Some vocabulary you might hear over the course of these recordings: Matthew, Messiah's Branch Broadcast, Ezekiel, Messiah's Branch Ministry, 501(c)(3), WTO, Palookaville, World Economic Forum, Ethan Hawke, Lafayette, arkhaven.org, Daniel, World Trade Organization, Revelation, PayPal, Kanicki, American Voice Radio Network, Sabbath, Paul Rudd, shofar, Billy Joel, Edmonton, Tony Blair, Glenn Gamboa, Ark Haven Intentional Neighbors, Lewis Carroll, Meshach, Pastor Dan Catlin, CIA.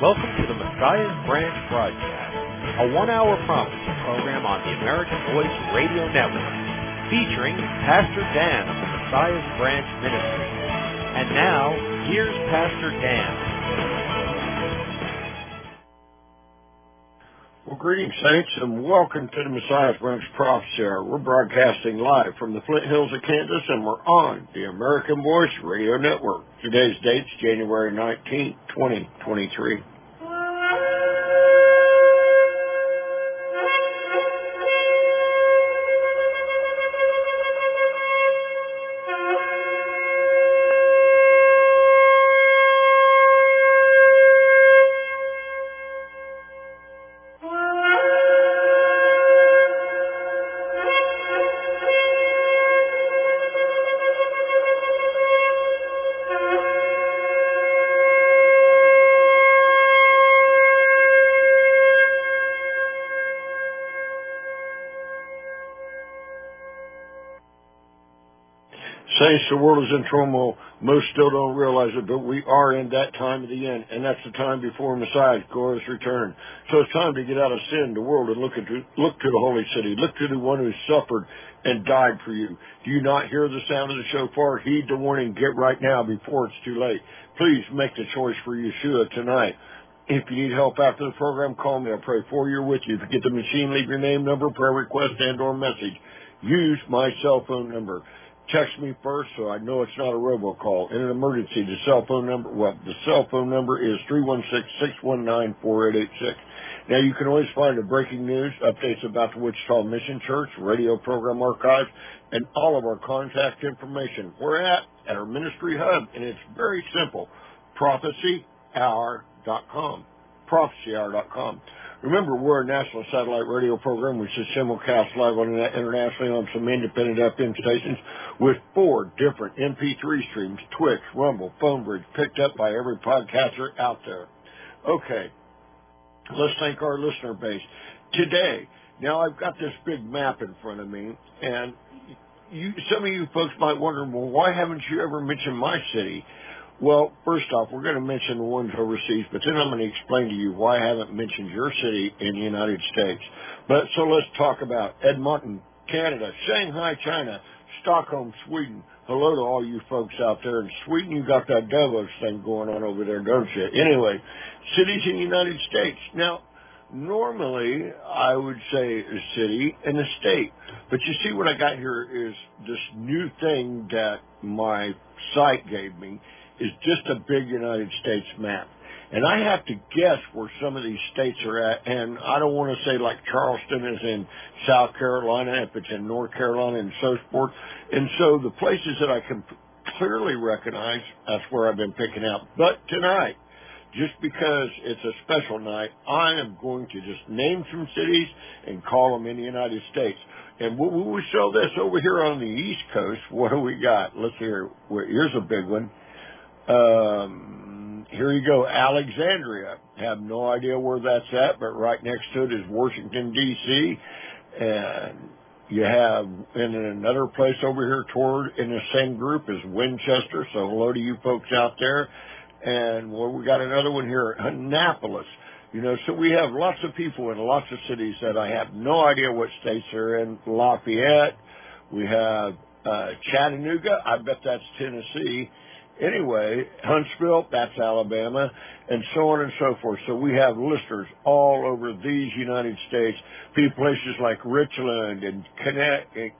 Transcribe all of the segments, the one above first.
Welcome to the Messiah's Branch Broadcast, a one-hour prophecy program on the American Voice Radio Network, featuring Pastor Dan of the Messiah's Branch Ministry. And now, here's Pastor Dan. Well, greetings, saints, and welcome to the Messiah's Branch Prophecy Hour. We're broadcasting live from the Flint Hills of Kansas, and we're on the American Voice Radio Network. Today's date's January 19, 2023. The world is in turmoil. Most still don't realize it, but we are in that time of the end, and that's the time before Messiah's glorious return. So it's time to get out of sin, the world, and look to the holy city. Look to the one who suffered and died for you. Do you not hear the sound of the shofar? Heed the warning. Get right now before it's too late. Please make the choice for Yeshua tonight. If you need help after the program, call me. I'll pray for you or with you. If you get the machine, leave your name, number, prayer request, and or message. Use my cell phone number. Text me first so I know it's not a robocall. In an emergency, the cell phone number is 316-619-4886. Now, you can always find the breaking news, updates about the Wichita Mission Church, radio program archives, and all of our contact information. We're at our ministry hub, and it's very simple, prophecyhour.com, prophecyhour.com. Remember, we're a national satellite radio program which is simulcast live on internationally on some independent FM stations with 4 different MP3 streams, Twitch, Rumble, PhoneBridge, picked up by every podcaster out there. Okay, let's thank our listener base. Today, now I've got this big map in front of me, and some of you folks might wonder, well, why haven't you ever mentioned my city? Well, first off, we're going to mention the ones overseas, but then I'm going to explain to you why I haven't mentioned your city in the United States. But so let's talk about Edmonton, Canada, Shanghai, China, Stockholm, Sweden. Hello to all you folks out there. In Sweden, you got that Davos thing going on over there, don't you? Anyway, cities in the United States. Now, normally, I would say a city and a state. But you see what I got here is this new thing that my site gave me. Is just a big United States map. And I have to guess where some of these states are at, and I don't want to say like Charleston is in South Carolina, if it's in North Carolina and so forth. And so the places that I can clearly recognize, that's where I've been picking out. But tonight, just because it's a special night, I am going to just name some cities and call them in the United States. And when we show this over here on the East Coast, what do we got? Let's hear, here's a big one. Here you go, Alexandria. I have no idea where that's at, but right next to it is Washington, D.C. And you have, and in another place over here toward, in the same group, is Winchester. So hello to you folks out there. And well, we got another one here, Annapolis. You know, so we have lots of people in lots of cities that I have no idea what states they're in. Lafayette. We have Chattanooga. I bet that's Tennessee. Anyway, Huntsville, that's Alabama, and so on and so forth. So we have listeners all over these United States, places like Richland and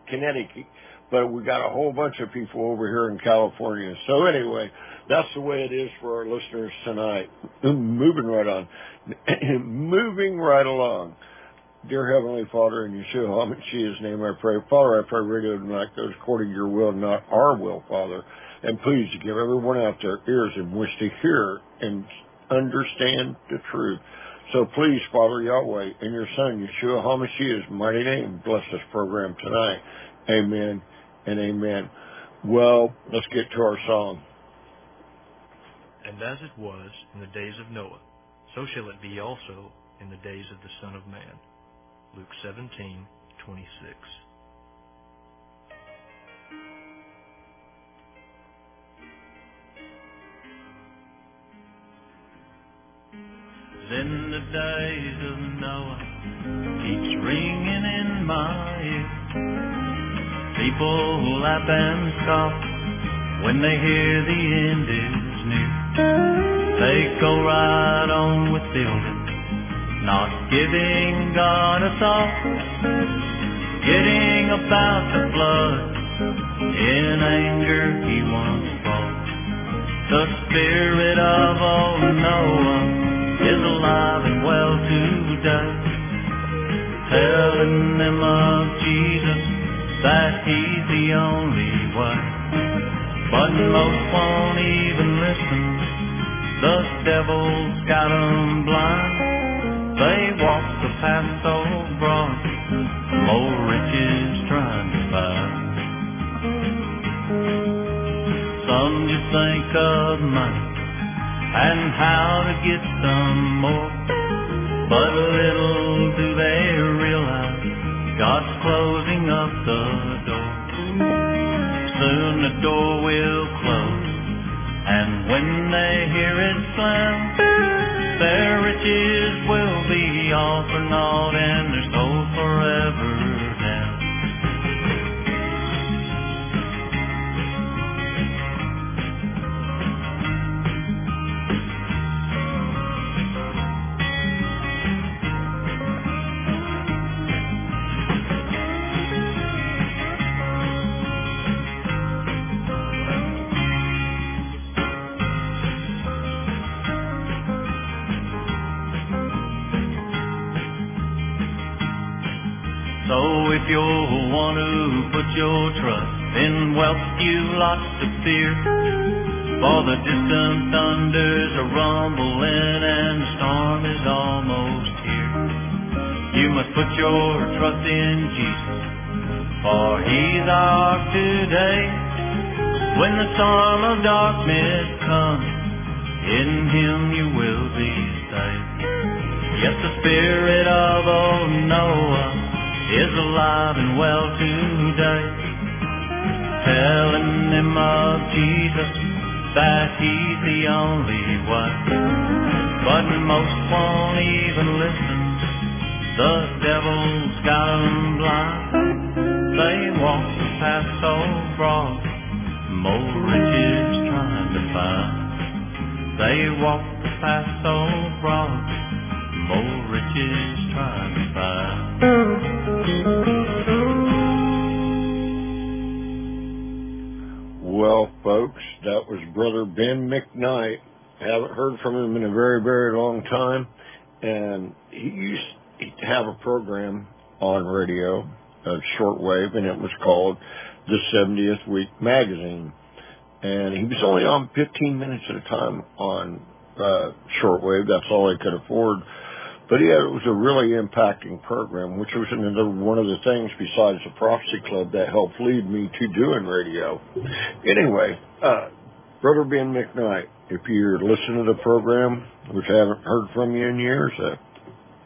Connecticut, but we got a whole bunch of people over here in California. So anyway, that's the way it is for our listeners tonight. Moving right on. Moving right along. Dear Heavenly Father, in Yeshua HaMashiach's name I pray. Father, I pray radio tonight goes according to your will, not our will, Father. And please give everyone out their ears in which to hear and understand the truth. So please, Father Yahweh, in your Son, Yeshua HaMashiach's mighty name, bless this program tonight. Amen and amen. Well, let's get to our song. And as it was in the days of Noah, so shall it be also in the days of the Son of Man. Luke 17:26. than the days of Noah keeps ringing in my ear. People laugh and scoff when they hear the end is near. They go right on with building, not giving God a thought, forgetting about the flood. In anger he once fought. The spirit of old Noah is alive and well today, telling them of Jesus, that he's the only way. But most won't even listen. The devil's got them blind. They walk the path so broad, more riches trying to find. Some just think of money and how to get some more, but little do they realize God's closing up the door. Soon the door will close, and when they hear it slam, their riches will be all for naught and their soul forever down. If you're one who puts your trust in wealth, you lots to fear. For the distant thunders are rumbling and the storm is almost here. You must put your trust in Jesus, for he's our today. When the storm of darkness comes, in him you will be saved. Yes, the spirit of old Noah is alive and well today, telling them of Jesus, that he's the only one. But most won't even listen. The devil's got them blind. They walk the path so broad, more riches trying to find. They walk the path so broad, more riches trying to find. Well, folks, that was Brother Ben McKnight. Haven't heard from him in a very, very long time. And he used to have a program on radio, shortwave, and it was called The 70th Week Magazine. And he was only on 15 minutes at a time on shortwave. That's all he could afford. But yeah, it was a really impacting program, which was another one of the things besides the Prophecy Club that helped lead me to doing radio. Anyway, Brother Ben McKnight, if you're listening to the program, which I haven't heard from you in years,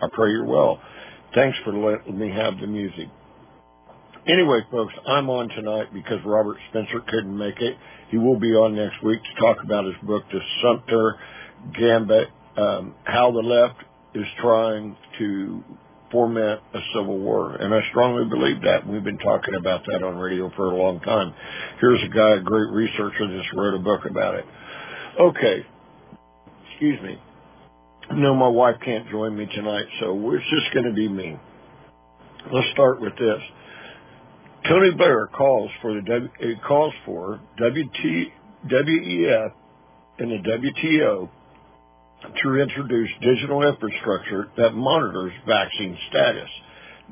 I pray you're well. Thanks for letting me have the music. Anyway, folks, I'm on tonight because Robert Spencer couldn't make it. He will be on next week to talk about his book, The Sumter Gambit, How the Left is trying to foment a civil war. And I strongly believe that. We've been talking about that on radio for a long time. Here's a guy, a great researcher, just wrote a book about it. Okay. Excuse me. No, my wife can't join me tonight, so it's just going to be me. Let's start with this. Tony Blair calls for WEF and the WTO to introduce digital infrastructure that monitors vaccine status.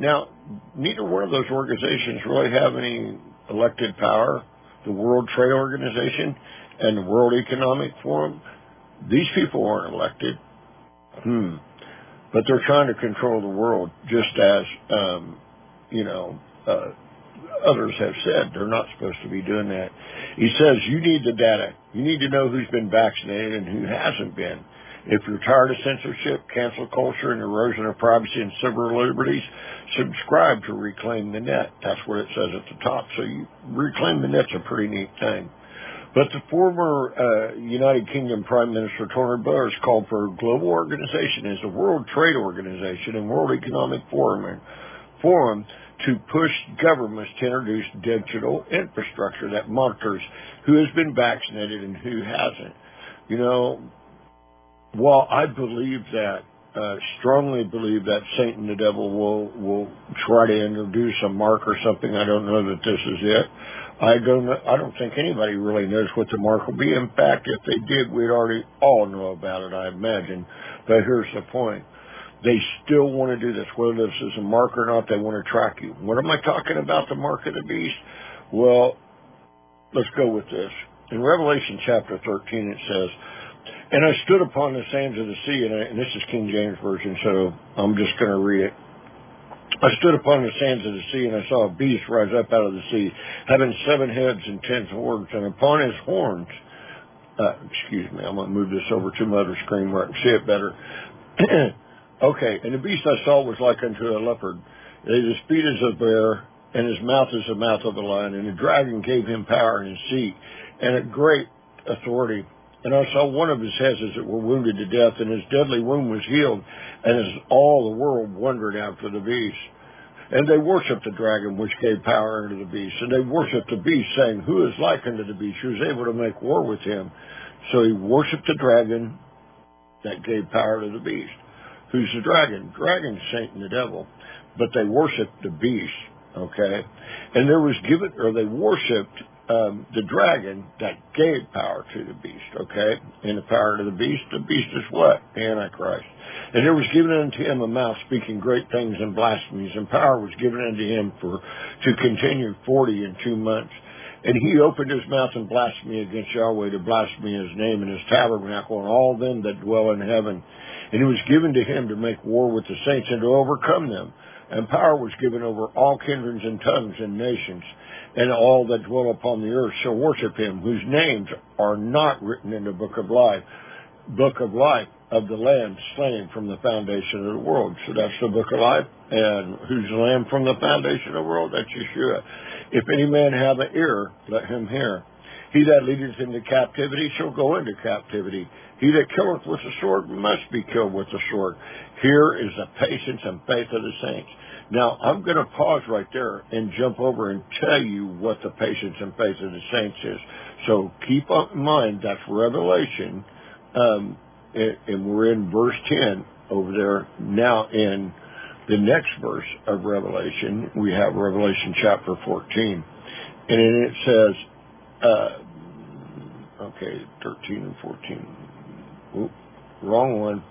Now, neither one of those organizations really have any elected power. The World Trade Organization and the World Economic Forum, these people aren't elected. But they're trying to control the world, just as, others have said they're not supposed to be doing that. He says you need the data. You need to know who's been vaccinated and who hasn't been. If you're tired of censorship, cancel culture, and erosion of privacy and civil liberties, subscribe to Reclaim the Net. That's what it says at the top. So Reclaim the Net's a pretty neat thing. But the former United Kingdom Prime Minister Tony Blair has called for a global organization as the World Trade Organization and World Economic Forum to push governments to introduce digital infrastructure that monitors who has been vaccinated and who hasn't. You know, while I believe that, strongly believe that Satan, the devil, will try to introduce a mark or something, I don't know that this is it. I don't think anybody really knows what the mark will be. In fact, if they did, we'd already all know about it, I imagine. But here's the point. They still want to do this. Whether this is a mark or not, they want to track you. What am I talking about, the mark of the beast? Well, let's go with this. In Revelation chapter 13, it says, "And I stood upon the sands of the sea," and this is King James Version, so I'm just going to read it. "I stood upon the sands of the sea, and I saw a beast rise up out of the sea, having 7 heads and 10 horns, and upon his horns," excuse me, I'm going to move this over to my other screen where I can see it better. Okay, "and the beast I saw was like unto a leopard. His feet as a bear, and his mouth is the mouth of a lion, and the dragon gave him power and his seat, and a great authority. And I saw one of his heads as it were wounded to death, and his deadly wound was healed, and as all the world wondered after the beast. And they worshipped the dragon, which gave power unto the beast. And they worshipped the beast, saying, Who is like unto the beast, who is able to make war with him? So he worshipped the dragon that gave power to the beast." Who's the dragon? Dragon's Satan, the devil. But they worshipped the beast, okay? "And there was given," or they worshipped the dragon that gave power to the beast, okay? And the power to the beast is what? Antichrist. "And there was given unto him a mouth speaking great things and blasphemies, and power was given unto him to continue 42 months. And he opened his mouth and blasphemed against Yahweh, to blaspheme his name and his tabernacle and all them that dwell in heaven. And it was given to him to make war with the saints and to overcome them. And power was given over all kindreds and tongues and nations, and all that dwell upon the earth shall worship him, whose names are not written in the book of life of the Lamb slain from the foundation of the world." So that's the book of life, and who's the Lamb from the foundation of the world? That's Yeshua. "If any man have an ear, let him hear. He that leadeth into captivity shall go into captivity. He that killeth with the sword must be killed with the sword. Here is the patience and faith of the saints." Now, I'm going to pause right there and jump over and tell you what the patience and faith of the saints is. So keep in mind, that's Revelation, and we're in verse 10 over there. Now in the next verse of Revelation, we have Revelation chapter 14. And it says, 13 and 14. Oops, wrong one.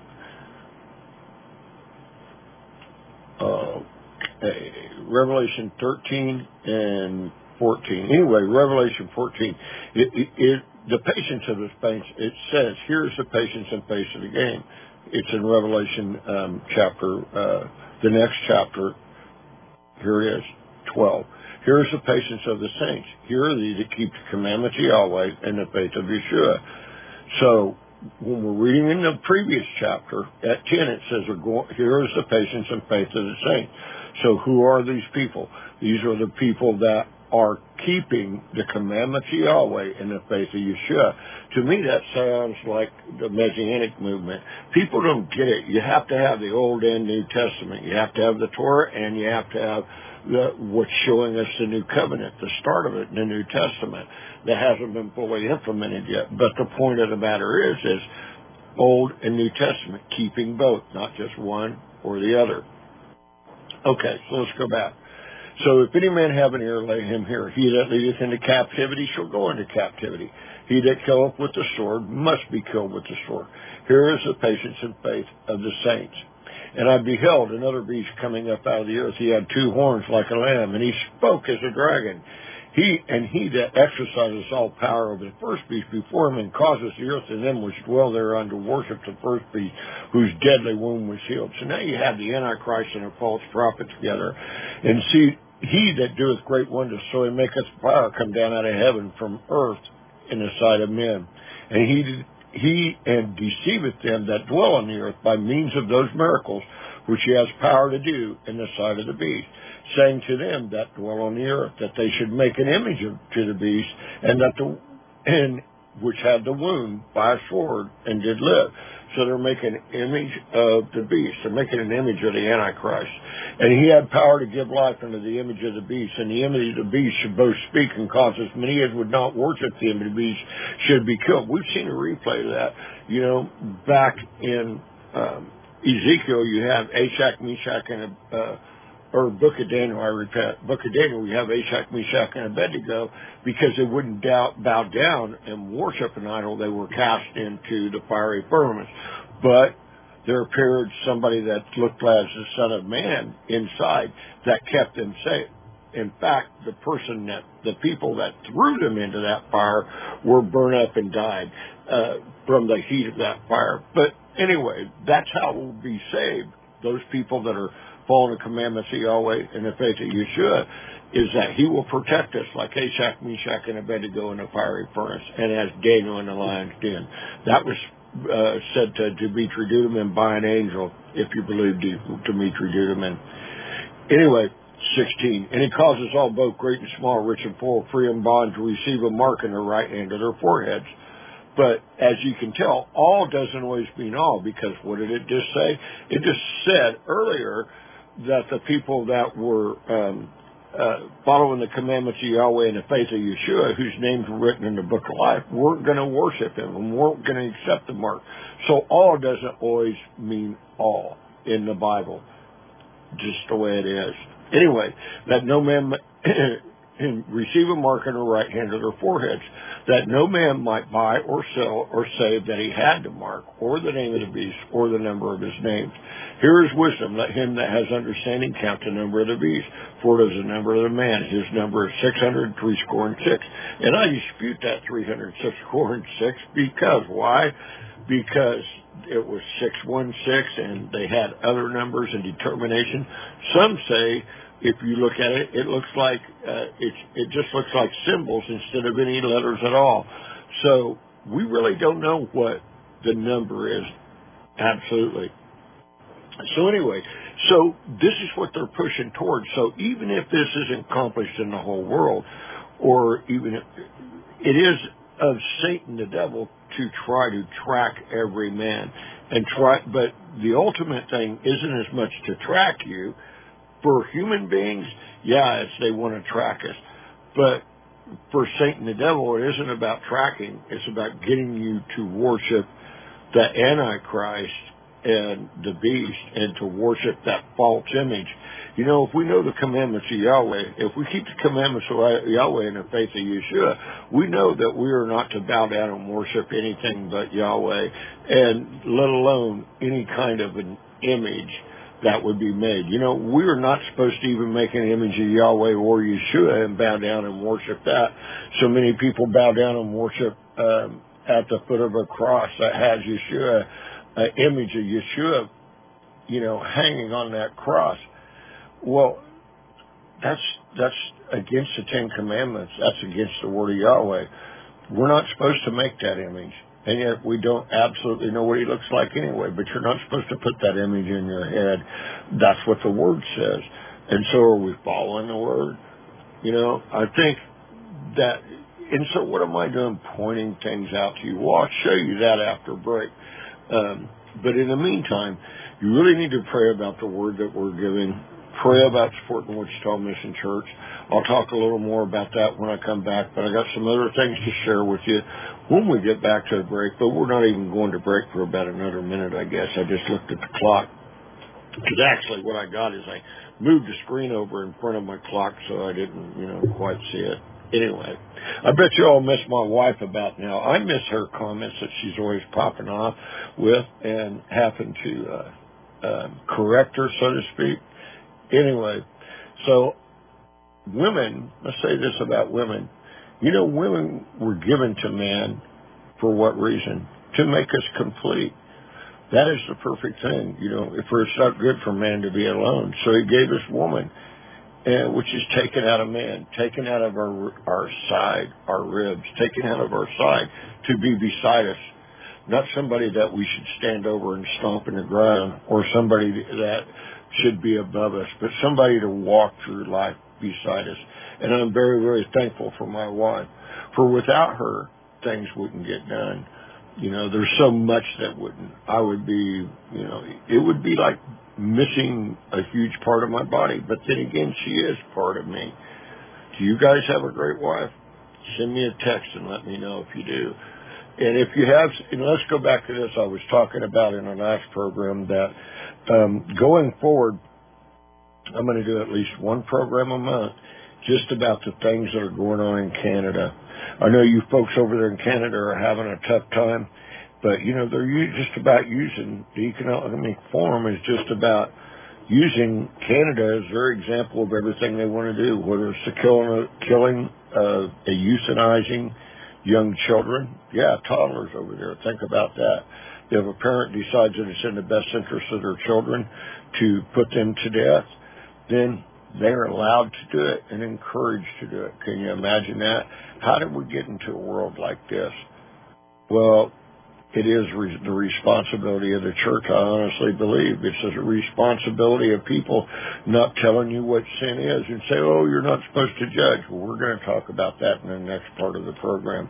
Revelation 13 and 14. Anyway, Revelation 14. The patience of the saints, it says, here's the patience and faith of the game. It's in Revelation the next chapter. Here it is, 12. Here's the patience of the saints. Here are these that keep the commandments of Yahweh and the faith of Yeshua. So, when we're reading in the previous chapter, at 10, it says, here is the patience and faith of the saints. So who are these people? These are the people that are keeping the commandments of Yahweh and the faith of Yeshua. To me, that sounds like the Messianic movement. People don't get it. You have to have the Old and New Testament. You have to have the Torah, and you have to have what's showing us the New Covenant, the start of it in the New Testament, that hasn't been fully implemented yet. But the point of the matter is Old and New Testament, keeping both, not just one or the other. Okay, so let's go back. "So if any man have an ear, let him hear. He that leadeth into captivity shall go into captivity. He that killeth with the sword must be killed with the sword. Here is the patience and faith of the saints. And I beheld another beast coming up out of the earth. He had 2 horns like a lamb, and he spoke as a dragon. He that exercises all power over the first beast before him, and causes the earth and them which dwell thereon to worship the first beast, whose deadly wound was healed." So now you have the Antichrist and a false prophet together. "And see, he that doeth great wonders, so he maketh fire come down out of heaven from earth in the sight of men. And he and deceiveth them that dwell on the earth by means of those miracles which he has power to do in the sight of the beast, saying to them that dwell on the earth, that they should make an image to the beast, and that the and which had the wound by a sword and did live. So they're making an image of the beast. They're making an image of the Antichrist. And he had power to give life unto the image of the beast. And the image of the beast should both speak and cause as many as would not worship the image of the beast should be killed. We've seen a replay of that. You know, back in Ezekiel, you have Asak, Meshach, and Book of Daniel, we have Asak, Meshach, and Abednego because they wouldn't bow down and worship an idol. They were cast into the fiery furnace. But there appeared somebody that looked as the Son of Man inside that kept them safe. In fact, the people that threw them into that fire were burned up and died from the heat of that fire. But anyway, that's how we'll be saved. Those people that are following the commandments of Yahweh and the faith of Yeshua is that he will protect us like Asak, Meshach, and Abednego in the fiery furnace and as Daniel in the lion's den. That was said to Demetri Duterman by an angel, if you believe Demetri Duterman. Anyway, 16, and he causes all, both great and small, rich and poor, free and bond, to receive a mark in their right hand of their foreheads. But as you can tell, all doesn't always mean all, because what did it just say? It just said earlier that the people that were following the commandments of Yahweh and the faith of Yeshua, whose names were written in the book of life, weren't going to worship him and weren't going to accept the mark. So all doesn't always mean all in the Bible, just the way it is. Anyway, that no man receive a mark in the right hand of their foreheads, that no man might buy or sell or say that he had the mark, or the name of the beast, or the number of his names. Here is wisdom, let him that has understanding count the number of the beast, for it is the number of the man. His number is 666. And I dispute that 666 because why? Because it was 616 and they had other numbers and determination. Some say, if you look at it, it looks like it just looks like symbols instead of any letters at all. So we really don't know what the number is. Absolutely. So anyway, so this is what they're pushing towards. So even if this isn't accomplished in the whole world, or even if it is of Satan, the devil, to try to track every man and try. But the ultimate thing isn't as much to track you. For human beings, yes, they want to track us. But for Satan the devil, it isn't about tracking. It's about getting you to worship the Antichrist and the beast and to worship that false image. You know, if we know the commandments of Yahweh, if we keep the commandments of Yahweh and the faith of Yeshua, we know that we are not to bow down and worship anything but Yahweh, and let alone any kind of an image that would be made. You know, we are not supposed to even make an image of Yahweh or Yeshua and bow down and worship that. So many people bow down and worship at the foot of a cross that has Yeshua, an image of Yeshua, you know, hanging on that cross. Well, that's against the Ten Commandments. That's against the Word of Yahweh. We're not supposed to make that image. And yet we don't absolutely know what he looks like anyway, but you're not supposed to put that image in your head. That's what the Word says. And so are we following the Word? You know, I think that, and so what am I doing pointing things out to you? Well, I'll show you that after break. But in the meantime, you really need to pray about the Word that we're giving. Pray about supporting Wichita Mission Church. I'll talk a little more about that when I come back, but I got some other things to share with you when we get back to the break. But we're not even going to break for about another minute, I guess. I just looked at the clock, because actually what I got is I moved the screen over in front of my clock, so I didn't, you know, quite see it. Anyway, I bet you all miss my wife about now. I miss her comments that she's always popping off with and happen to correct her, so to speak. Anyway, so women, let's say this about women. You know, women were given to man for what reason? To make us complete. That is the perfect thing. You know, for it's not good for man to be alone. So he gave us woman, which is taken out of man, taken out of our side, our ribs, taken out of our side to be beside us. Not somebody that we should stand over and stomp in the ground, or somebody that should be above us, but somebody to walk through life beside us. And I'm very, very thankful for my wife. For without her, things wouldn't get done. You know, there's so much that wouldn't. I would be, you know, it would be like missing a huge part of my body. But then again, she is part of me. Do you guys have a great wife? Send me a text and let me know if you do. And if you have, and let's go back to this I was talking about in our last program, that going forward, I'm going to do at least one program a month just about the things that are going on in Canada. I know you folks over there in Canada are having a tough time, but, you know, they're just about using the Economic Forum is just about using Canada as their example of everything they want to do, whether it's the killing, euthanizing young children. Yeah, toddlers over there. Think about that. If a parent decides that it's in the best interest of their children to put them to death, then they're allowed to do it and encouraged to do it. Can you imagine that? How did we get into a world like this? Well, it is the responsibility of the church, I honestly believe. It's the responsibility of people not telling you what sin is and say, oh, you're not supposed to judge. Well, we're going to talk about that in the next part of the program.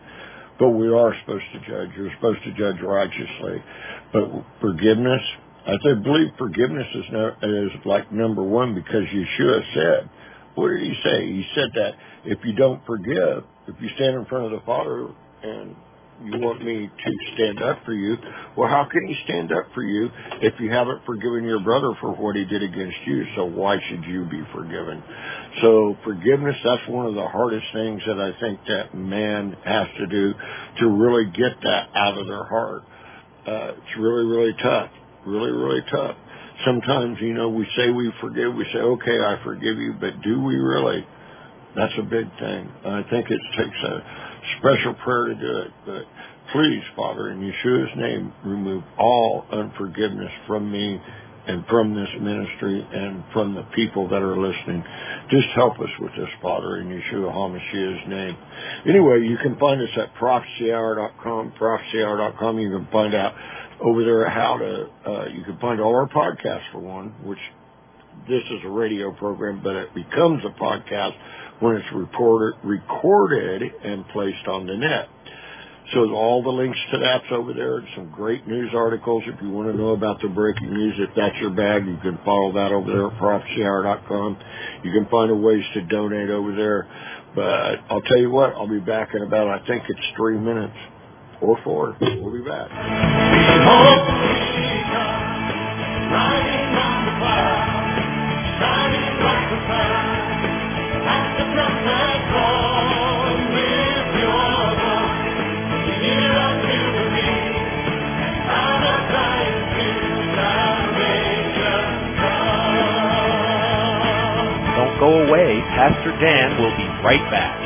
But we are supposed to judge. You're supposed to judge righteously. But forgiveness, I believe forgiveness is like number one, because Yeshua said, what did he say? He said that if you don't forgive, if you stand in front of the Father and you want me to stand up for you, well, how can he stand up for you if you haven't forgiven your brother for what he did against you? So why should you be forgiven? So forgiveness, that's one of the hardest things that I think that man has to do to really get that out of their heart. It's really, really tough. Really, really tough. Sometimes, you know, we say we forgive. We say, okay, I forgive you, but do we really? That's a big thing. I think it takes a special prayer to do it. But please, Father, in Yeshua's name, remove all unforgiveness from me and from this ministry and from the people that are listening. Just help us with this, Father, in Yeshua HaMashiach's name. Anyway, you can find us at prophecyhour.com, prophecyhour.com. You can find out over there how to, you can find all our podcasts for one, which this is a radio program, but it becomes a podcast when it's recorded and placed on the net. So all the links to that's over there, and some great news articles. If you want to know about the breaking news, if that's your bag, you can follow that over there at prophecyhour.com. You can find ways to donate over there. But I'll tell you what, I'll be back in about, I think it's 3 minutes or 4. We'll be back. Go away. Pastor Dan will be right back.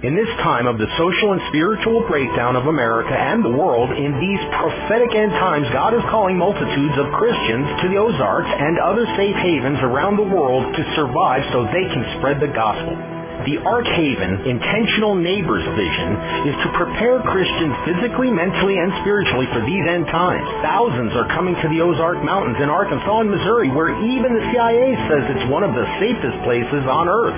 In this time of the social and spiritual breakdown of America and the world, in these prophetic end times, God is calling multitudes of Christians to the Ozarks and other safe havens around the world to survive so they can spread the gospel. The Ark Haven Intentional Neighbors vision is to prepare Christians physically, mentally, and spiritually for these end times. Thousands are coming to the Ozark Mountains in Arkansas and Missouri, where even the CIA says it's one of the safest places on earth.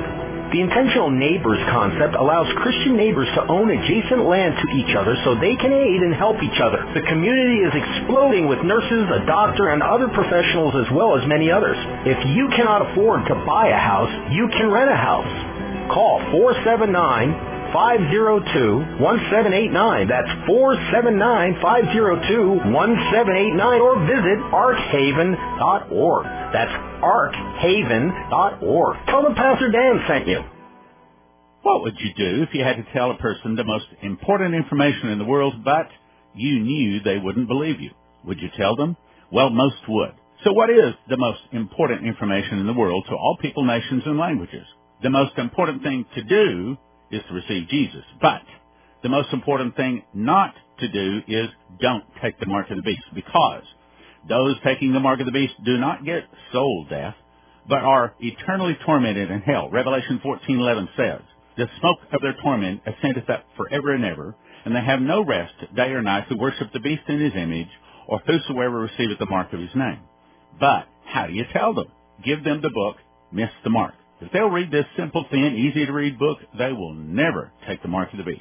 The Intentional Neighbors concept allows Christian neighbors to own adjacent land to each other so they can aid and help each other. The community is exploding with nurses, a doctor, and other professionals, as well as many others. If you cannot afford to buy a house, you can rent a house. Call 479-502-1789. That's 479-502-1789. Or visit arkhaven.org. That's arkhaven.org. Tell them Pastor Dan sent you. What would you do if you had to tell a person the most important information in the world, but you knew they wouldn't believe you? Would you tell them? Well, most would. So what is the most important information in the world to all people, nations, and languages? The most important thing to do is to receive Jesus. But the most important thing not to do is don't take the mark of the beast, because those taking the mark of the beast do not get soul death, but are eternally tormented in hell. Revelation 14:11 says, the smoke of their torment ascendeth up forever and ever, and they have no rest day or night who worship the beast in his image, or whosoever receiveth the mark of his name. But how do you tell them? Give them the book, miss the mark. If they'll read this simple, thin, easy-to-read book, they will never take the mark of the beast.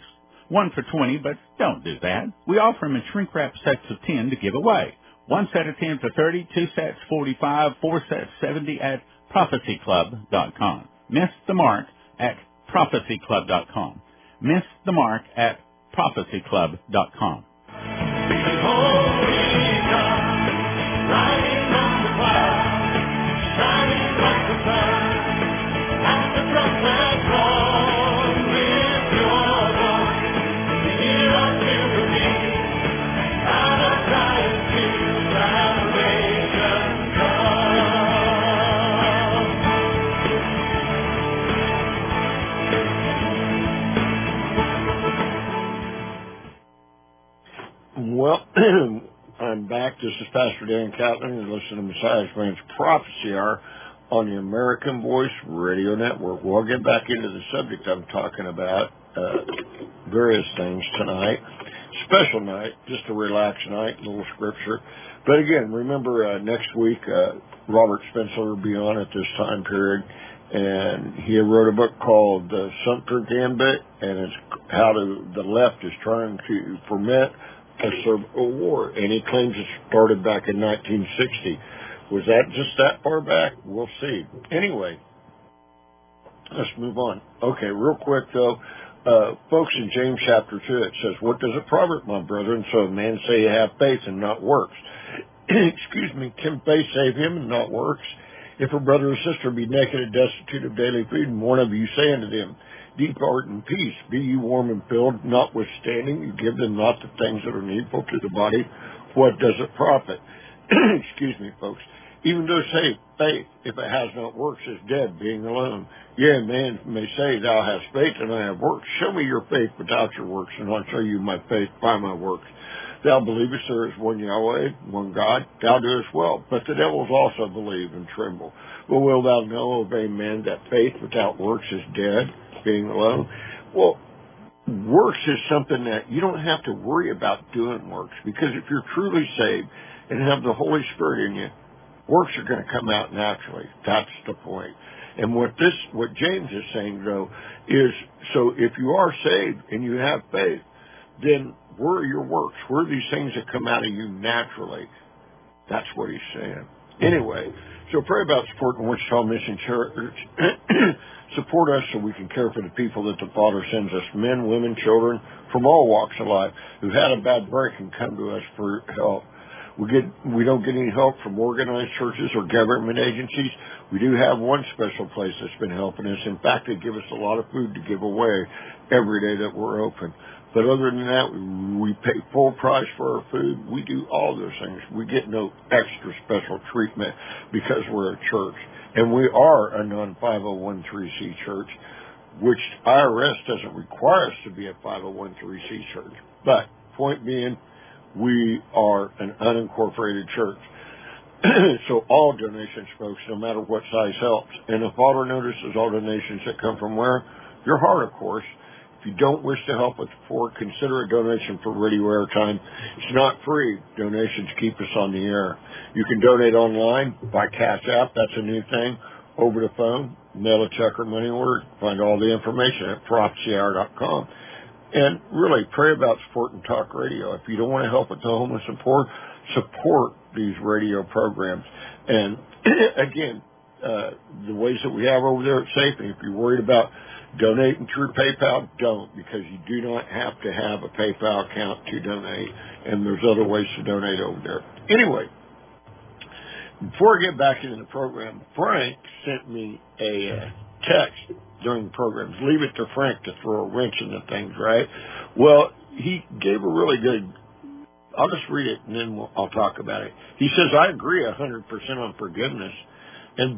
One for 20, but don't do that. We offer them in shrink-wrap sets of 10 to give away. One set of 10 for 30, two sets 45, four sets 70 at prophecyclub.com. Miss the mark at prophecyclub.com. Miss the mark at prophecyclub.com. Well, I'm back. This is Pastor Dan Catlin. You're listening to Messiah's Branch Prophecy Hour on the American Voice Radio Network. We'll get back into the subject I'm talking about, various things tonight. Special night, just a relaxed night, a little scripture. But again, remember next week Robert Spencer will be on at this time period, and he wrote a book called The Sumter Gambit, and it's how the left is trying to ferment a civil war, and he claims it started back in 1960. Was that just that far back? We'll see. Anyway, let's move on. Okay, real quick, though. Folks, in James chapter 2, it says, "What does it profit, my brethren, so a man say you have faith and not works? Excuse me, can faith save him and not works? If a brother or sister be naked and destitute of daily food, and one of you say unto them, Depart in peace, be ye warm and filled, notwithstanding you give them not the things that are needful to the body, what does it profit?" Excuse me, folks. "Even though say faith, if it has not works, is dead, being alone. Yea, man may say, Thou hast faith, and I have works. Show me your faith without your works, and I'll show you my faith by my works. Thou believest there is one Yahweh, one God, thou doest well. But the devils also believe and tremble. But wilt thou know, of a man, that faith without works is dead, being alone?" Well, works is something that you don't have to worry about doing works, because if you're truly saved and have the Holy Spirit in you, works are going to come out naturally. That's the point. And what James is saying, though, is so if you are saved and you have faith, then where are your works? Where are these things that come out of you naturally? That's what he's saying. Anyway, so pray about supporting Wichita Mission Church. Support us so we can care for the people that the Father sends us, men, women, children, from all walks of life who've had a bad break and come to us for help. We don't get any help from organized churches or government agencies. We do have one special place that's been helping us. In fact, they give us a lot of food to give away every day that we're open. But other than that, we pay full price for our food. We do all those things. We get no extra special treatment because we're a church. And we are a non-501(c)(3) church, which IRS doesn't require us to be a 501(c)(3) church. But, point being, we are an unincorporated church. So all donations, folks, no matter what size, helps. And the Father notices all donations that come from where? Your heart, of course. If you don't wish to help with the poor, consider a donation for radio airtime. It's not free. Donations keep us on the air. You can donate online by Cash App. That's a new thing. Over the phone, mail a check or money order. Find all the information at prophecyhour.com. And really, pray about supporting talk radio. If you don't want to help with the homeless and poor, support these radio programs. And again, the ways that we have over there at SAFE, if you're worried about donating through PayPal, don't, because you do not have to have a PayPal account to donate, and there's other ways to donate over there. Anyway, before I get back into the program, Frank sent me a text during the program. Leave it to Frank to throw a wrench into things, right? Well, he gave a really good, I'll just read it, and then I'll talk about it. He says, "I agree 100% on forgiveness,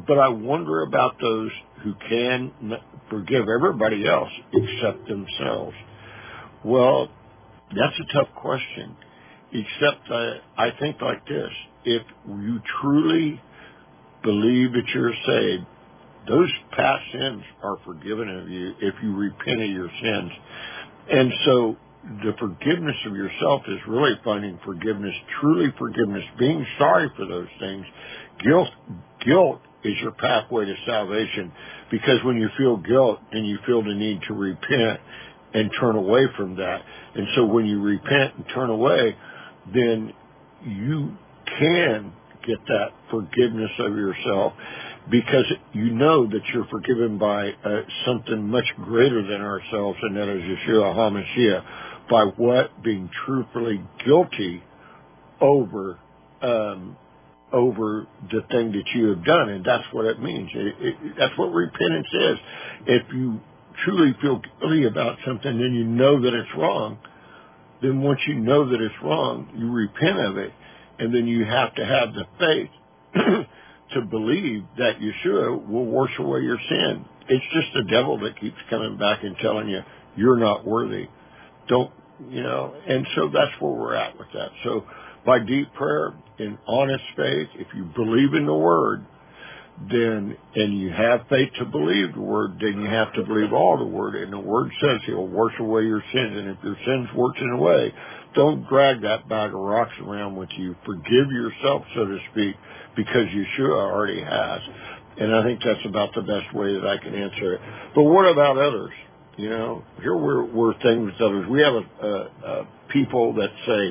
but I wonder about those who can forgive everybody else except themselves." Well, that's a tough question, except I think like this. If you truly believe that you're saved, those past sins are forgiven of you if you repent of your sins. And so the forgiveness of yourself is really finding forgiveness, truly forgiveness, being sorry for those things. Guilt is your pathway to salvation. Because when you feel guilt, then you feel the need to repent and turn away from that. And so when you repent and turn away, then you can get that forgiveness of yourself, because you know that you're forgiven by something much greater than ourselves, and that is Yeshua HaMashiach, by what? Being truthfully guilty over the thing that you have done. And that's what it means. That's what repentance is. If you truly feel guilty about something and you know that it's wrong, then once you know that it's wrong, you repent of it. And then you have to have the faith to believe that Yeshua will wash away your sin. It's just the devil that keeps coming back and telling you, you're not worthy. Don't, you know, and so that's where we're at with that. So by deep prayer and honest faith, if you believe in the Word, then, and you have faith to believe the Word, then you have to believe all the Word. And the Word says He'll wash away your sins. And if your sins washing away, don't drag that bag of rocks around with you. Forgive yourself, so to speak, because Yeshua already has. And I think that's about the best way that I can answer it. But what about others? You know, here we're things with others. We have a people that say,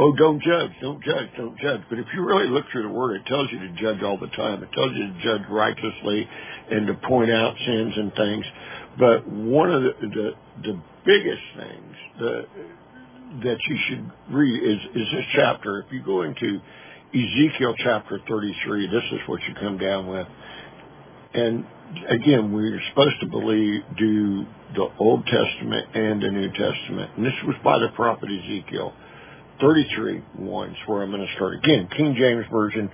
oh, don't judge, don't judge, don't judge. But if you really look through the Word, it tells you to judge all the time. It tells you to judge righteously and to point out sins and things. But one of the biggest things that you should read is this chapter. If you go into Ezekiel chapter 33, this is what you come down with. And again, we're supposed to do the Old Testament and the New Testament. And this was by the prophet Ezekiel. 33:1 is where I'm going to start. Again, King James Version.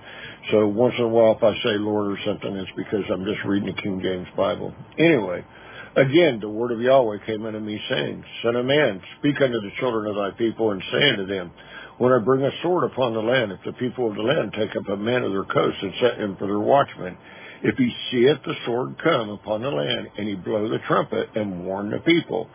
So once in a while if I say Lord or something, it's because I'm just reading the King James Bible. Anyway, again, the word of Yahweh came unto me, saying, Son of man, speak unto the children of thy people, and say unto them, when I bring a sword upon the land, if the people of the land take up a man of their coast and set him for their watchman, if he seeth the sword come upon the land, and he blow the trumpet, and warn the people,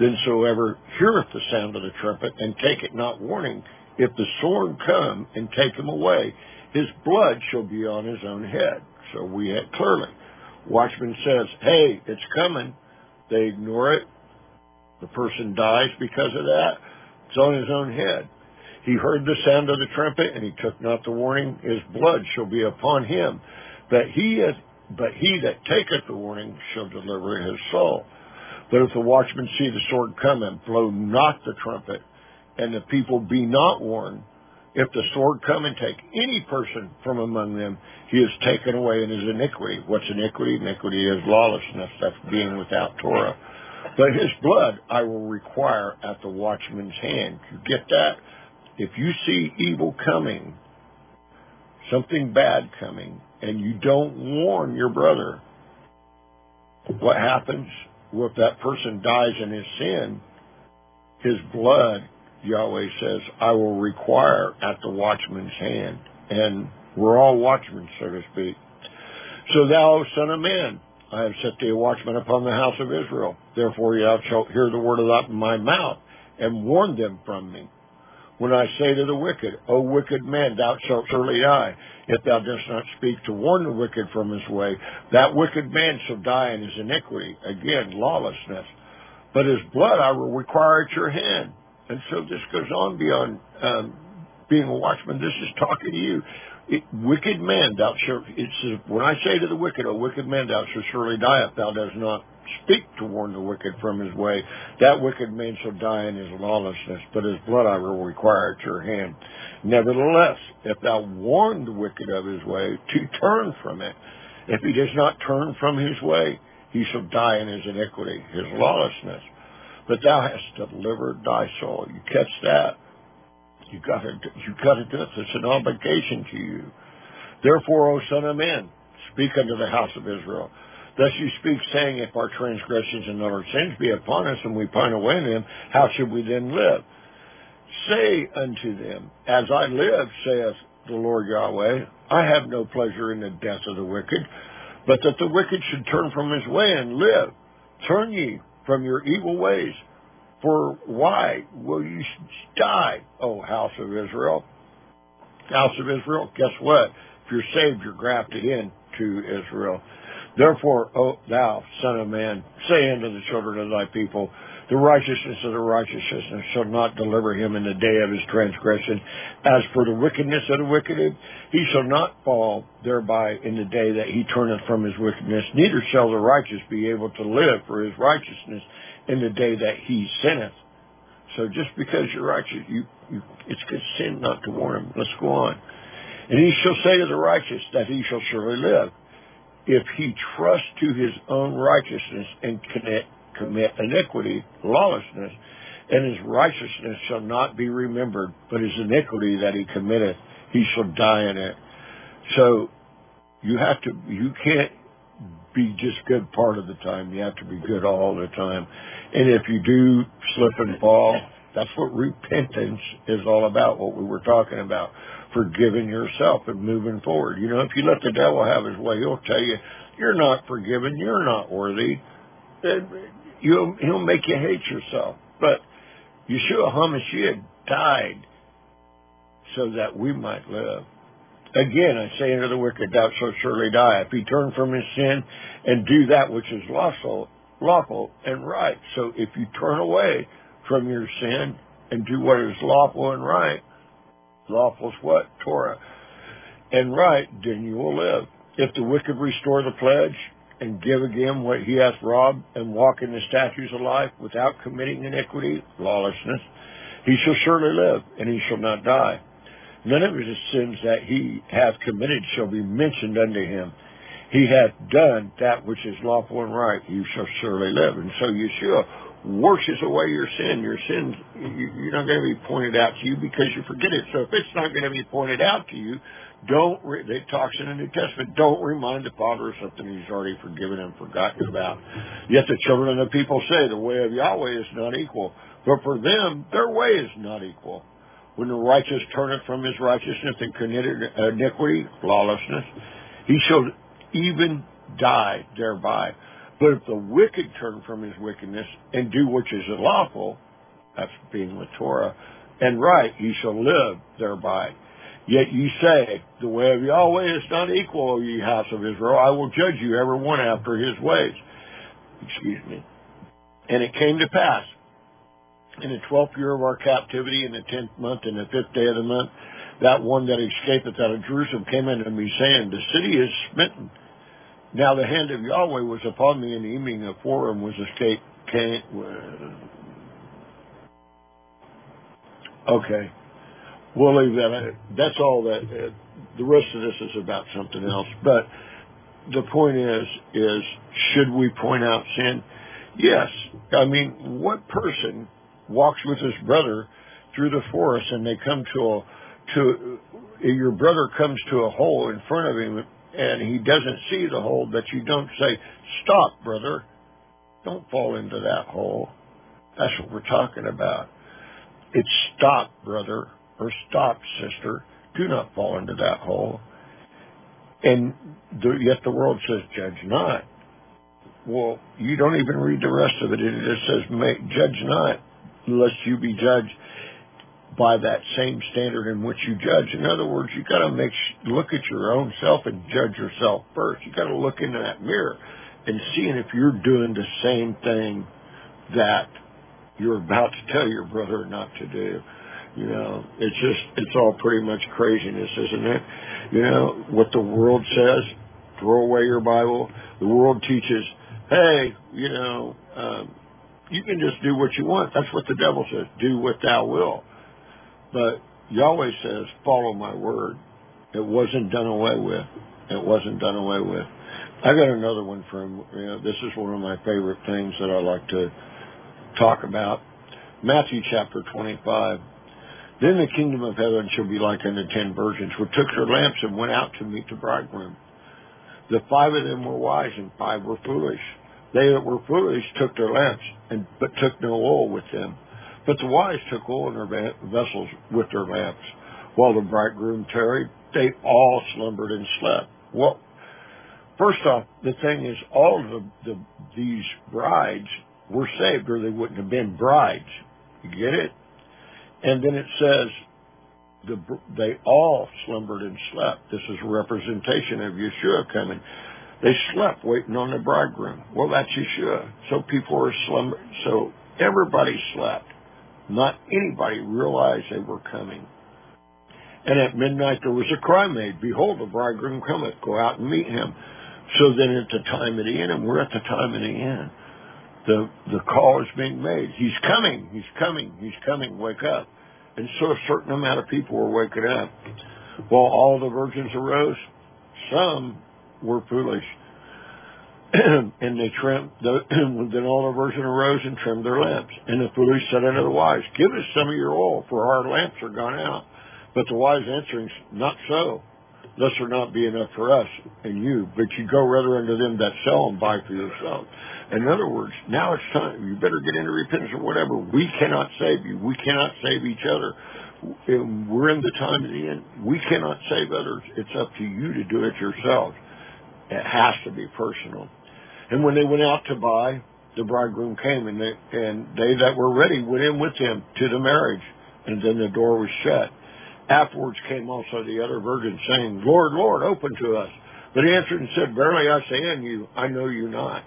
then soever heareth the sound of the trumpet, and take it not warning, if the sword come and take him away, his blood shall be on his own head. So we had clearly. Watchman says, hey, it's coming. They ignore it. The person dies because of that. It's on his own head. He heard the sound of the trumpet, and he took not the warning. His blood shall be upon him. But he that taketh the warning shall deliver his soul. But if the watchman see the sword come and blow not the trumpet, and the people be not warned, if the sword come and take any person from among them, he is taken away in his iniquity. What's iniquity? Iniquity is lawlessness. That's being without Torah. But his blood I will require at the watchman's hand. You get that? If you see evil coming, something bad coming, and you don't warn your brother, what happens? Well, if that person dies in his sin, his blood, Yahweh says, I will require at the watchman's hand. And we're all watchmen, so to speak. So thou, O son of man, I have set thee a watchman upon the house of Israel. Therefore thou shalt hear the word of my mouth, and warn them from me. When I say to the wicked, O wicked man, thou shalt surely die. If thou dost not speak to warn the wicked from his way, that wicked man shall die in his iniquity. Again, lawlessness. But his blood I will require at your hand. And so this goes on beyond being a watchman. This is talking to you. Wicked man, thou shalt... It says, when I say to the wicked, O wicked man, thou shalt surely die. If thou dost not speak to warn the wicked from his way, that wicked man shall die in his lawlessness, but his blood I will require at your hand. Nevertheless, if thou warn the wicked of his way to turn from it, if he does not turn from his way, he shall die in his iniquity, his lawlessness. But thou hast delivered thy soul. You catch that? You got to do it. It's an obligation to you. Therefore, O son of man, speak unto the house of Israel. Thus you speak, saying, if our transgressions and our sins be upon us, and we pine away in them, how should we then live? Say unto them, as I live, saith the Lord Yahweh, I have no pleasure in the death of the wicked, but that the wicked should turn from his way and live. Turn ye from your evil ways, for why will you die, O house of Israel? House of Israel, guess what? If you're saved, you're grafted in to Israel. Therefore, O thou Son of Man, say unto the children of thy people, the righteousness of the righteousness shall not deliver him in the day of his transgression. As for the wickedness of the wicked, he shall not fall thereby in the day that he turneth from his wickedness. Neither shall the righteous be able to live for his righteousness in the day that he sinneth. So just because you're righteous, it's good sin not to warn him. Let's go on. And he shall say to the righteous that he shall surely live. If he trust to his own righteousness and commit iniquity, lawlessness, and his righteousness shall not be remembered, but his iniquity that he committeth, he shall die in it. So you can't be just good part of the time. You have to be good all the time. And if you do slip and fall, that's what repentance is all about, what we were talking about. Forgiving yourself and moving forward. You know, if you let the devil have his way, he'll tell you, you're not forgiven, you're not worthy. He'll make you hate yourself. But Yeshua HaMashiach died so that we might live. Again, I say unto the wicked, thou shalt surely die. If he turn from his sin and do that which is lawful and right. So if you turn away from your sin and do what is lawful and right, lawful is what? Torah. And right, then you will live. If the wicked restore the pledge and give again what he hath robbed and walk in the statutes of life without committing iniquity, lawlessness, he shall surely live and he shall not die. None of his sins that he hath committed shall be mentioned unto him. He hath done that which is lawful and right. He shall surely live. And so Yeshua washes away your sin. Your sin, you're not going to be pointed out to you because you forget it. So if it's not going to be pointed out to you, it talks in the New Testament, don't remind the Father of something he's already forgiven and forgotten about. Yet the children of the people say the way of Yahweh is not equal. But for them, their way is not equal. When the righteous turneth from his righteousness and committed iniquity, lawlessness, he shall even die thereby. But if the wicked turn from his wickedness and do which is lawful, that's being the Torah, and right, he shall live thereby. Yet ye say, the way of Yahweh is not equal, O ye house of Israel. I will judge you, every one after his ways. Excuse me. And it came to pass, in the 12th year of our captivity, in the 10th month, in the 5th day of the month, that one that escapeth out of Jerusalem came unto me, saying, the city is smitten. Now the hand of Yahweh was upon me in the evening of four, and was escaped. Okay. We'll leave that. That's all that. The rest of this is about something else. But the point is should we point out sin? Yes. I mean, what person walks with his brother through the forest and they come your brother comes to a hole in front of him, and he doesn't see the hole, that you don't say, stop, brother, don't fall into that hole. That's what we're talking about. It's stop, brother, or stop, sister. Do not fall into that hole. And yet the world says, judge not. Well, you don't even read the rest of it. It just says, judge not, lest you be judged by that same standard in which you judge. In other words, you got to look at your own self and judge yourself first. You got to look into that mirror and seeing if you're doing the same thing that you're about to tell your brother not to do. You know, it's all pretty much craziness, isn't it? You know, what the world says, throw away your Bible. The world teaches, hey, you know, you can just do what you want. That's what the devil says, do what thou wilt. But Yahweh says, follow my word. It wasn't done away with. It wasn't done away with. I got another one from, you know, this is one of my favorite things that I like to talk about. Matthew chapter 25. Then the kingdom of heaven shall be like unto 10 virgins, which took their lamps and went out to meet the bridegroom. The 5 of them were wise and 5 were foolish. They that were foolish took their lamps, but took no oil with them. But the wise took oil in their vessels with their lamps. While the bridegroom tarried, they all slumbered and slept. Well, first off, the thing is, all of these brides were saved, or they wouldn't have been brides. You get it? And then it says they all slumbered and slept. This is a representation of Yeshua coming. They slept waiting on the bridegroom. Well, that's Yeshua. So people were slumbering. So everybody slept. Not anybody realized they were coming. And at midnight there was a cry made, "Behold, the bridegroom cometh, go out and meet him." So then at the time of the end, and we're at the time of the end, the call is being made. He's coming, he's coming, he's coming, wake up. And so a certain amount of people were waking up. While all the virgins arose, some were foolish. And they trimmed, then all the virgins arose and trimmed their lamps. And the foolish said unto the wise, "Give us some of your oil, for our lamps are gone out." But the wise answering, "Not so, lest there not be enough for us and you, but you go rather unto them that sell and buy for yourself." In other words, now it's time. You better get into repentance or whatever. We cannot save you. We cannot save each other. We're in the time of the end. We cannot save others. It's up to you to do it yourself. It has to be personal. And when they went out to buy, the bridegroom came, and they that were ready went in with him to the marriage. And then the door was shut. Afterwards came also the other virgins, saying, "Lord, Lord, open to us." But he answered and said, "Verily I say unto you, I know you not.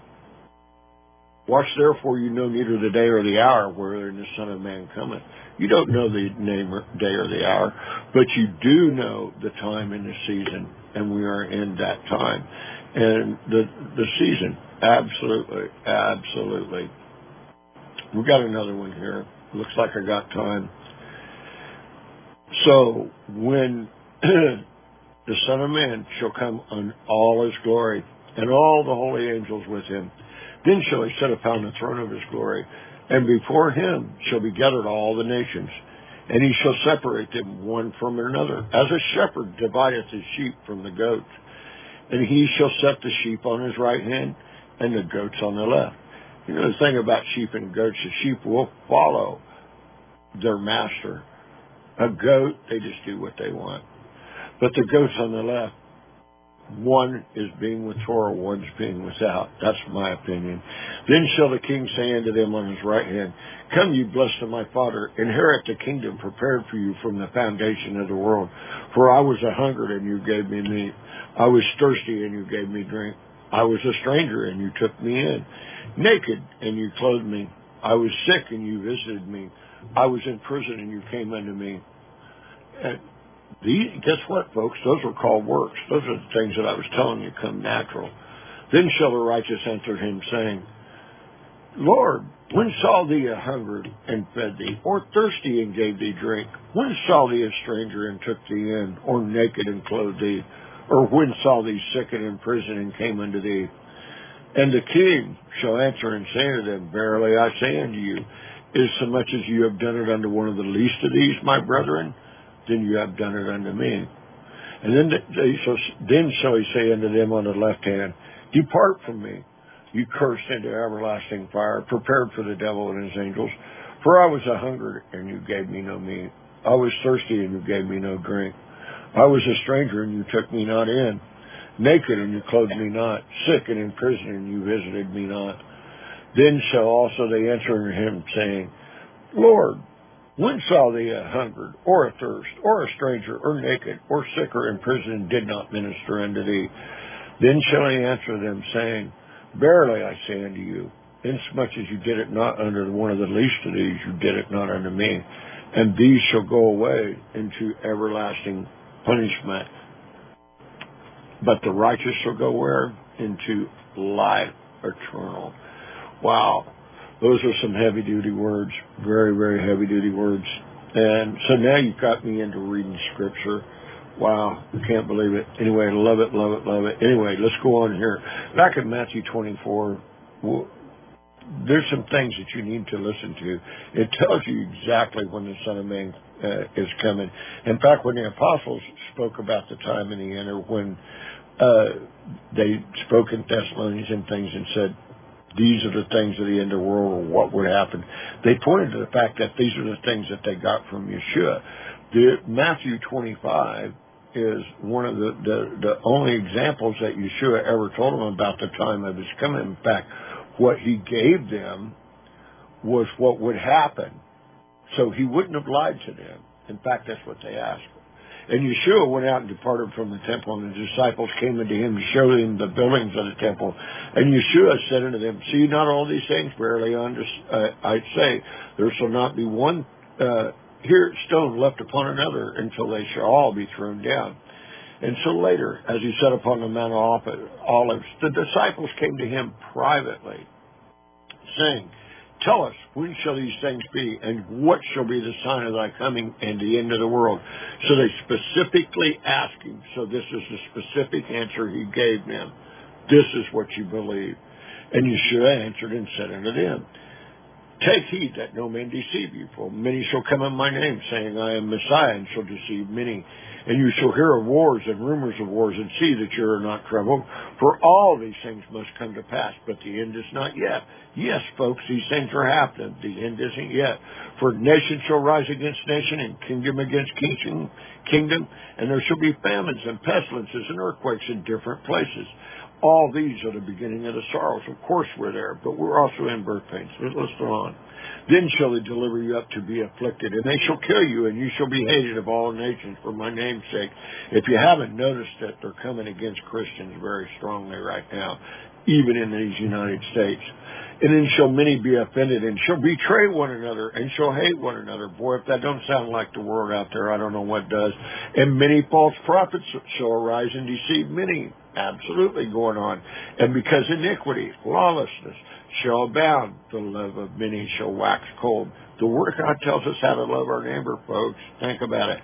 Watch therefore, you know neither the day or the hour wherein the Son of Man cometh." You don't know the name or day or the hour, but you do know the time and the season, and we are in that time. And the season, absolutely, absolutely. We've got another one here. Looks like I got time. So when the Son of Man shall come on all his glory, and all the holy angels with him, then shall he sit upon the throne of his glory, and before him shall be gathered all the nations, and he shall separate them one from another, as a shepherd divideth his sheep from the goats. And he shall set the sheep on his right hand, and the goats on the left. You know the thing about sheep and goats, the sheep will follow their master. A goat, they just do what they want. But the goats on the left, one is being with Torah, one's being without. That's my opinion. Then shall the king say unto them on his right hand, "Come, you blessed of my Father, inherit the kingdom prepared for you from the foundation of the world. For I was a hungered, and you gave me meat. I was thirsty, and you gave me drink. I was a stranger, and you took me in. Naked, and you clothed me. I was sick, and you visited me. I was in prison, and you came unto me." Guess what, folks? Those are called works. Those are the things that I was telling you come natural. Then shall the righteous answer him, saying, "Lord, when saw thee a hungered and fed thee, or thirsty and gave thee drink? When saw thee a stranger and took thee in, or naked and clothed thee? Or when saw thee sick and in prison and came unto thee?" And the king shall answer and say unto them, "Verily I say unto you, insomuch as you have done it unto one of the least of these, my brethren, then you have done it unto me." And then shall he say unto them on the left hand, "Depart from me, you cursed, into everlasting fire, prepared for the devil and his angels. For I was a hungered, and you gave me no meat. I was thirsty, and you gave me no drink. I was a stranger, and you took me not in. Naked, and you clothed me not. Sick, and in prison, and you visited me not." Then shall also they answer him, saying, "Lord, when saw thee a hungered, or a thirst, or a stranger, or naked, or sick, or in prison, and did not minister unto thee?" Then shall he answer them, saying, "Verily I say unto you, inasmuch as you did it not unto one of the least of these, you did it not unto me. And these shall go away into everlasting punishment, but the righteous shall go where? Into life eternal." Wow. Those are some heavy-duty words, very, very heavy-duty words. And so now you've got me into reading Scripture. Wow, I can't believe it. Anyway, love it, love it, love it. Anyway, let's go on here. Back in Matthew 24, there's some things that you need to listen to. It tells you exactly when the Son of Man is coming. In fact, when the apostles spoke about the time in the end, or when they spoke in Thessalonians and things and said, "These are the things of the end of the world," or what would happen, they pointed to the fact that these are the things that they got from Yeshua. Matthew 25 is one of the only examples that Yeshua ever told them about the time of his coming. In fact, what he gave them was what would happen. So he wouldn't have lied to them. In fact, that's what they asked. And Yeshua went out and departed from the temple, and the disciples came unto him to show him the buildings of the temple. And Yeshua said unto them, see not all these things, verily I say, there shall not be one stone left upon another until they shall all be thrown down. And so later, as he sat upon the Mount of Olives, the disciples came to him privately, saying, tell us, when shall these things be, and what shall be the sign of thy coming and the end of the world? So they specifically asked him. So this is the specific answer he gave them. This is what you believe. And Yeshua answered and said unto them, take heed that no man deceive you, for many shall come in my name, saying, I am Messiah, and shall deceive many. And you shall hear of wars and rumors of wars, and see that you are not troubled, for all these things must come to pass, but the end is not yet. Yes, folks, these things are happening. The end isn't yet. For nation shall rise against nation, and kingdom against kingdom, and there shall be famines and pestilences and earthquakes in different places. All these are the beginning of the sorrows. Of course we're there, but we're also in birth pains. Let's go on. Then shall they deliver you up to be afflicted, and they shall kill you, and you shall be hated of all nations for my name's sake. If you haven't noticed that they're coming against Christians very strongly right now, even in these United States. And then shall many be offended, and shall betray one another, and shall hate one another. Boy, if that don't sound like the world out there, I don't know what does. And many false prophets shall arise and deceive many. Absolutely going on. And because iniquity, lawlessness, shall abound, the love of many shall wax cold. The Word of God tells us how to love our neighbor, folks. Think about it.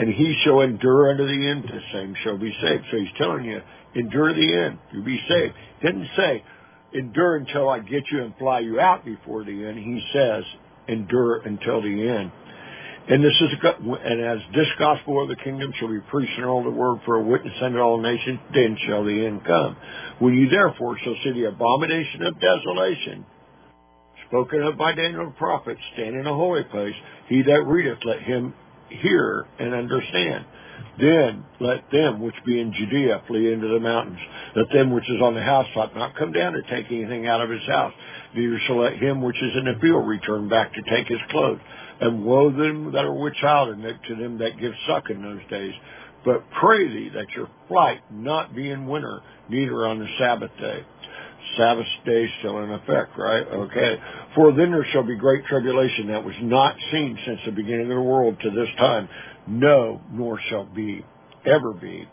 And he shall endure unto the end. The same shall be saved. So he's telling you, endure the end. You'll be saved. He didn't say, endure until I get you and fly you out before the end. He says, endure until the end. And as this gospel of the kingdom shall be preached in all the world for a witness unto all nations, then shall the end come. When you therefore shall see the abomination of desolation, spoken of by Daniel the prophet, stand in a holy place, he that readeth, let him hear and understand. Then let them which be in Judea flee into the mountains. Let them which is on the housetop not come down to take anything out of his house. Neither shall let him which is in the field return back to take his clothes. And woe them that are with child, and to them that give suck in those days. But pray thee that your flight not be in winter, neither on the Sabbath day. Sabbath day is still in effect, right? Okay. For then there shall be great tribulation that was not seen since the beginning of the world to this time. No, nor shall be, ever be.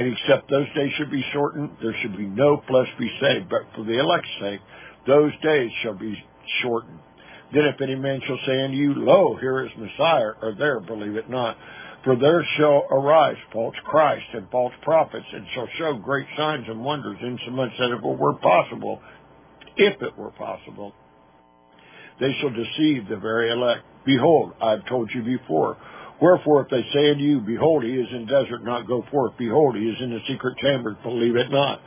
And except those days should be shortened, there should be no flesh be saved. But for the elect's sake, those days shall be shortened. Then if any man shall say unto you, lo, here is Messiah, or there, believe it not. For there shall arise false Christ and false prophets, and shall show great signs and wonders, insomuch that if it were possible, they shall deceive the very elect. Behold, I have told you before. Wherefore, if they say unto you, behold, he is in the desert, not go forth. Behold, he is in the secret chamber, believe it not.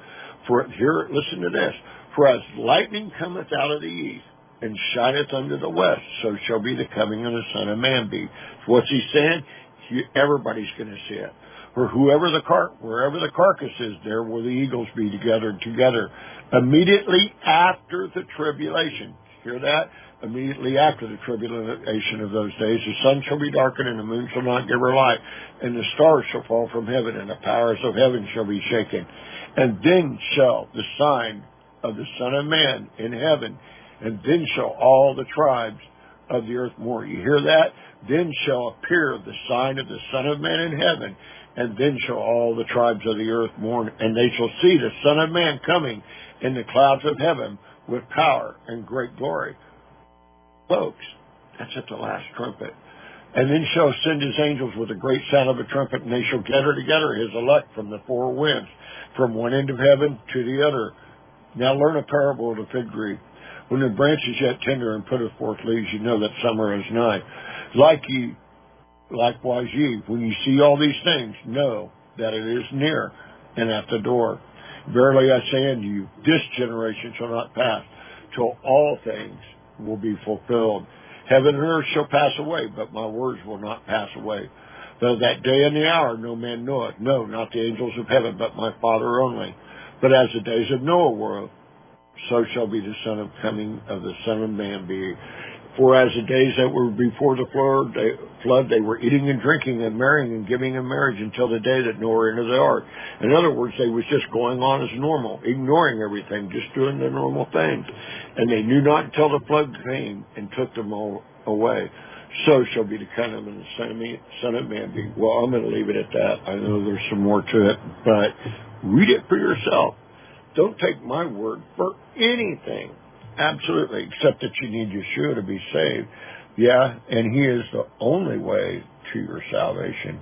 For here, listen to this. For as lightning cometh out of the east, and shineth unto the west, so shall be the coming of the Son of Man be. So what's he saying? Everybody's going to see it. For wherever the carcass is, there will the eagles be together. Immediately after the tribulation. Hear that? Immediately after the tribulation of those days, the sun shall be darkened, and the moon shall not give her light, and the stars shall fall from heaven, and the powers of heaven shall be shaken. And then shall the sign of the Son of Man in heaven, and then shall all the tribes of the earth mourn. You hear that? Then shall appear the sign of the Son of Man in heaven, and then shall all the tribes of the earth mourn, and they shall see the Son of Man coming in the clouds of heaven with power and great glory. Folks, that's at the last trumpet. And then shall send his angels with a great sound of a trumpet, and they shall gather together his elect from the four winds, from one end of heaven to the other. Now learn a parable of the fig tree. When the branch is yet tender and putteth forth leaves, you know that summer is nigh. Likewise ye, when ye see all these things, know that it is near and at the door. Verily I say unto you, this generation shall not pass till all things will be fulfilled. Heaven and earth shall pass away, but my words will not pass away. Though that day and the hour no man knoweth, no, not the angels of heaven, but my Father only. But as the days of Noah were, so shall be the coming of the Son of Man be. For as the days that were before the flood, they were eating and drinking and marrying and giving in marriage until the day that Noah entered the ark. In other words, they was just going on as normal, ignoring everything, just doing the normal things. And they knew not until the flood came and took them all away. So shall be the kind of the Son of Man be. Well, I'm going to leave it at that. I know there's some more to it, but read it for yourself. Don't take my word for anything, absolutely, except that you need Yeshua to be saved. Yeah, and He is the only way to your salvation.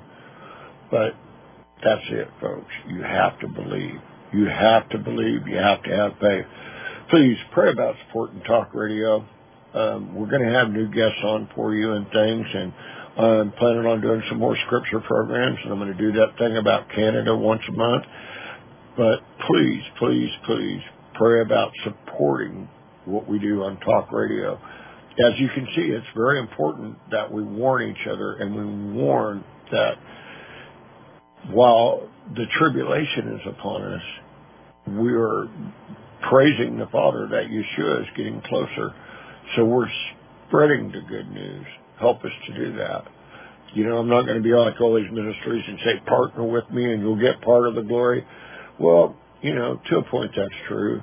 But that's it, folks. You have to believe. You have to believe. You have to have faith. Please pray about supporting Talk Radio. We're going to have new guests on for you and things, and I'm planning on doing some more scripture programs, and I'm going to do that thing about Canada once a month. But please, please, please pray about supporting what we do on Talk Radio. As you can see, it's very important that we warn each other, and we warn that while the tribulation is upon us, we are praising the Father that Yeshua is getting closer. So we're spreading the good news. Help us to do that. You know, I'm not going to be like all these ministries and say, partner with me and you'll get part of the glory. Well, you know, to a point that's true.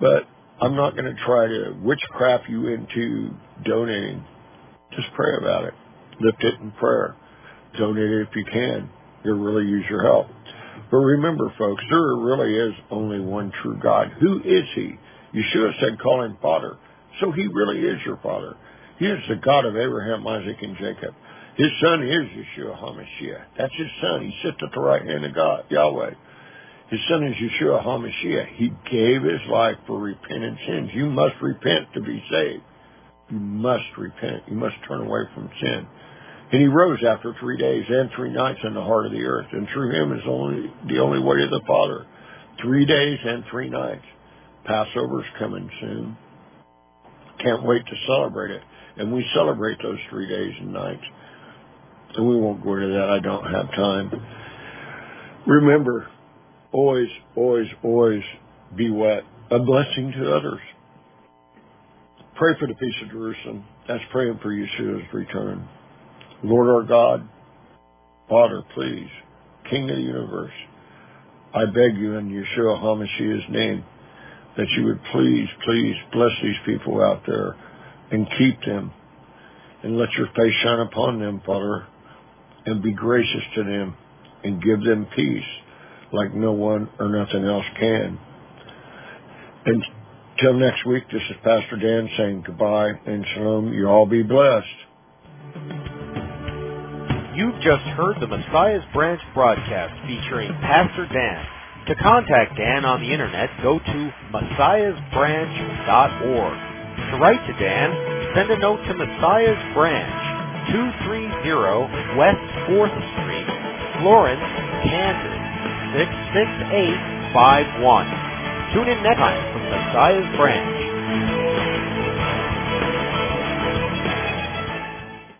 But I'm not going to try to witchcraft you into donating. Just pray about it. Lift it in prayer. Donate it if you can. You'll really use your help. But remember, folks, there really is only one true God. Who is He? Yeshua said, call Him Father. So He really is your Father. He is the God of Abraham, Isaac, and Jacob. His Son is Yeshua HaMashiach. That's His Son. He sits at the right hand of God, Yahweh. His Son is Yeshua HaMashiach. He gave His life for repentant sins. You must repent to be saved. You must repent. You must turn away from sin. And He rose after 3 days and 3 nights in the heart of the earth. And through Him is only the only way to the Father. 3 days and 3 nights. Passover's coming soon. Can't wait to celebrate it. And we celebrate those 3 days and nights. And we won't go into that. I don't have time. Remember, always, always, always be what? A blessing to others. Pray for the peace of Jerusalem. That's praying for Yeshua's return. Lord our God, Father, please, King of the universe, I beg you in Yeshua HaMashiach's name, that you would please, please bless these people out there and keep them and let your face shine upon them, Father, and be gracious to them and give them peace like no one or nothing else can. And till next week, this is Pastor Dan saying goodbye and shalom. You all be blessed. You've just heard the Messiah's Branch broadcast featuring Pastor Dan. To contact Dan on the Internet, go to messiahsbranch.org. To write to Dan, send a note to Messiah's Branch, 230 West 4th Street, Florence, Kansas, 66851. Tune in next time from Messiah's Branch.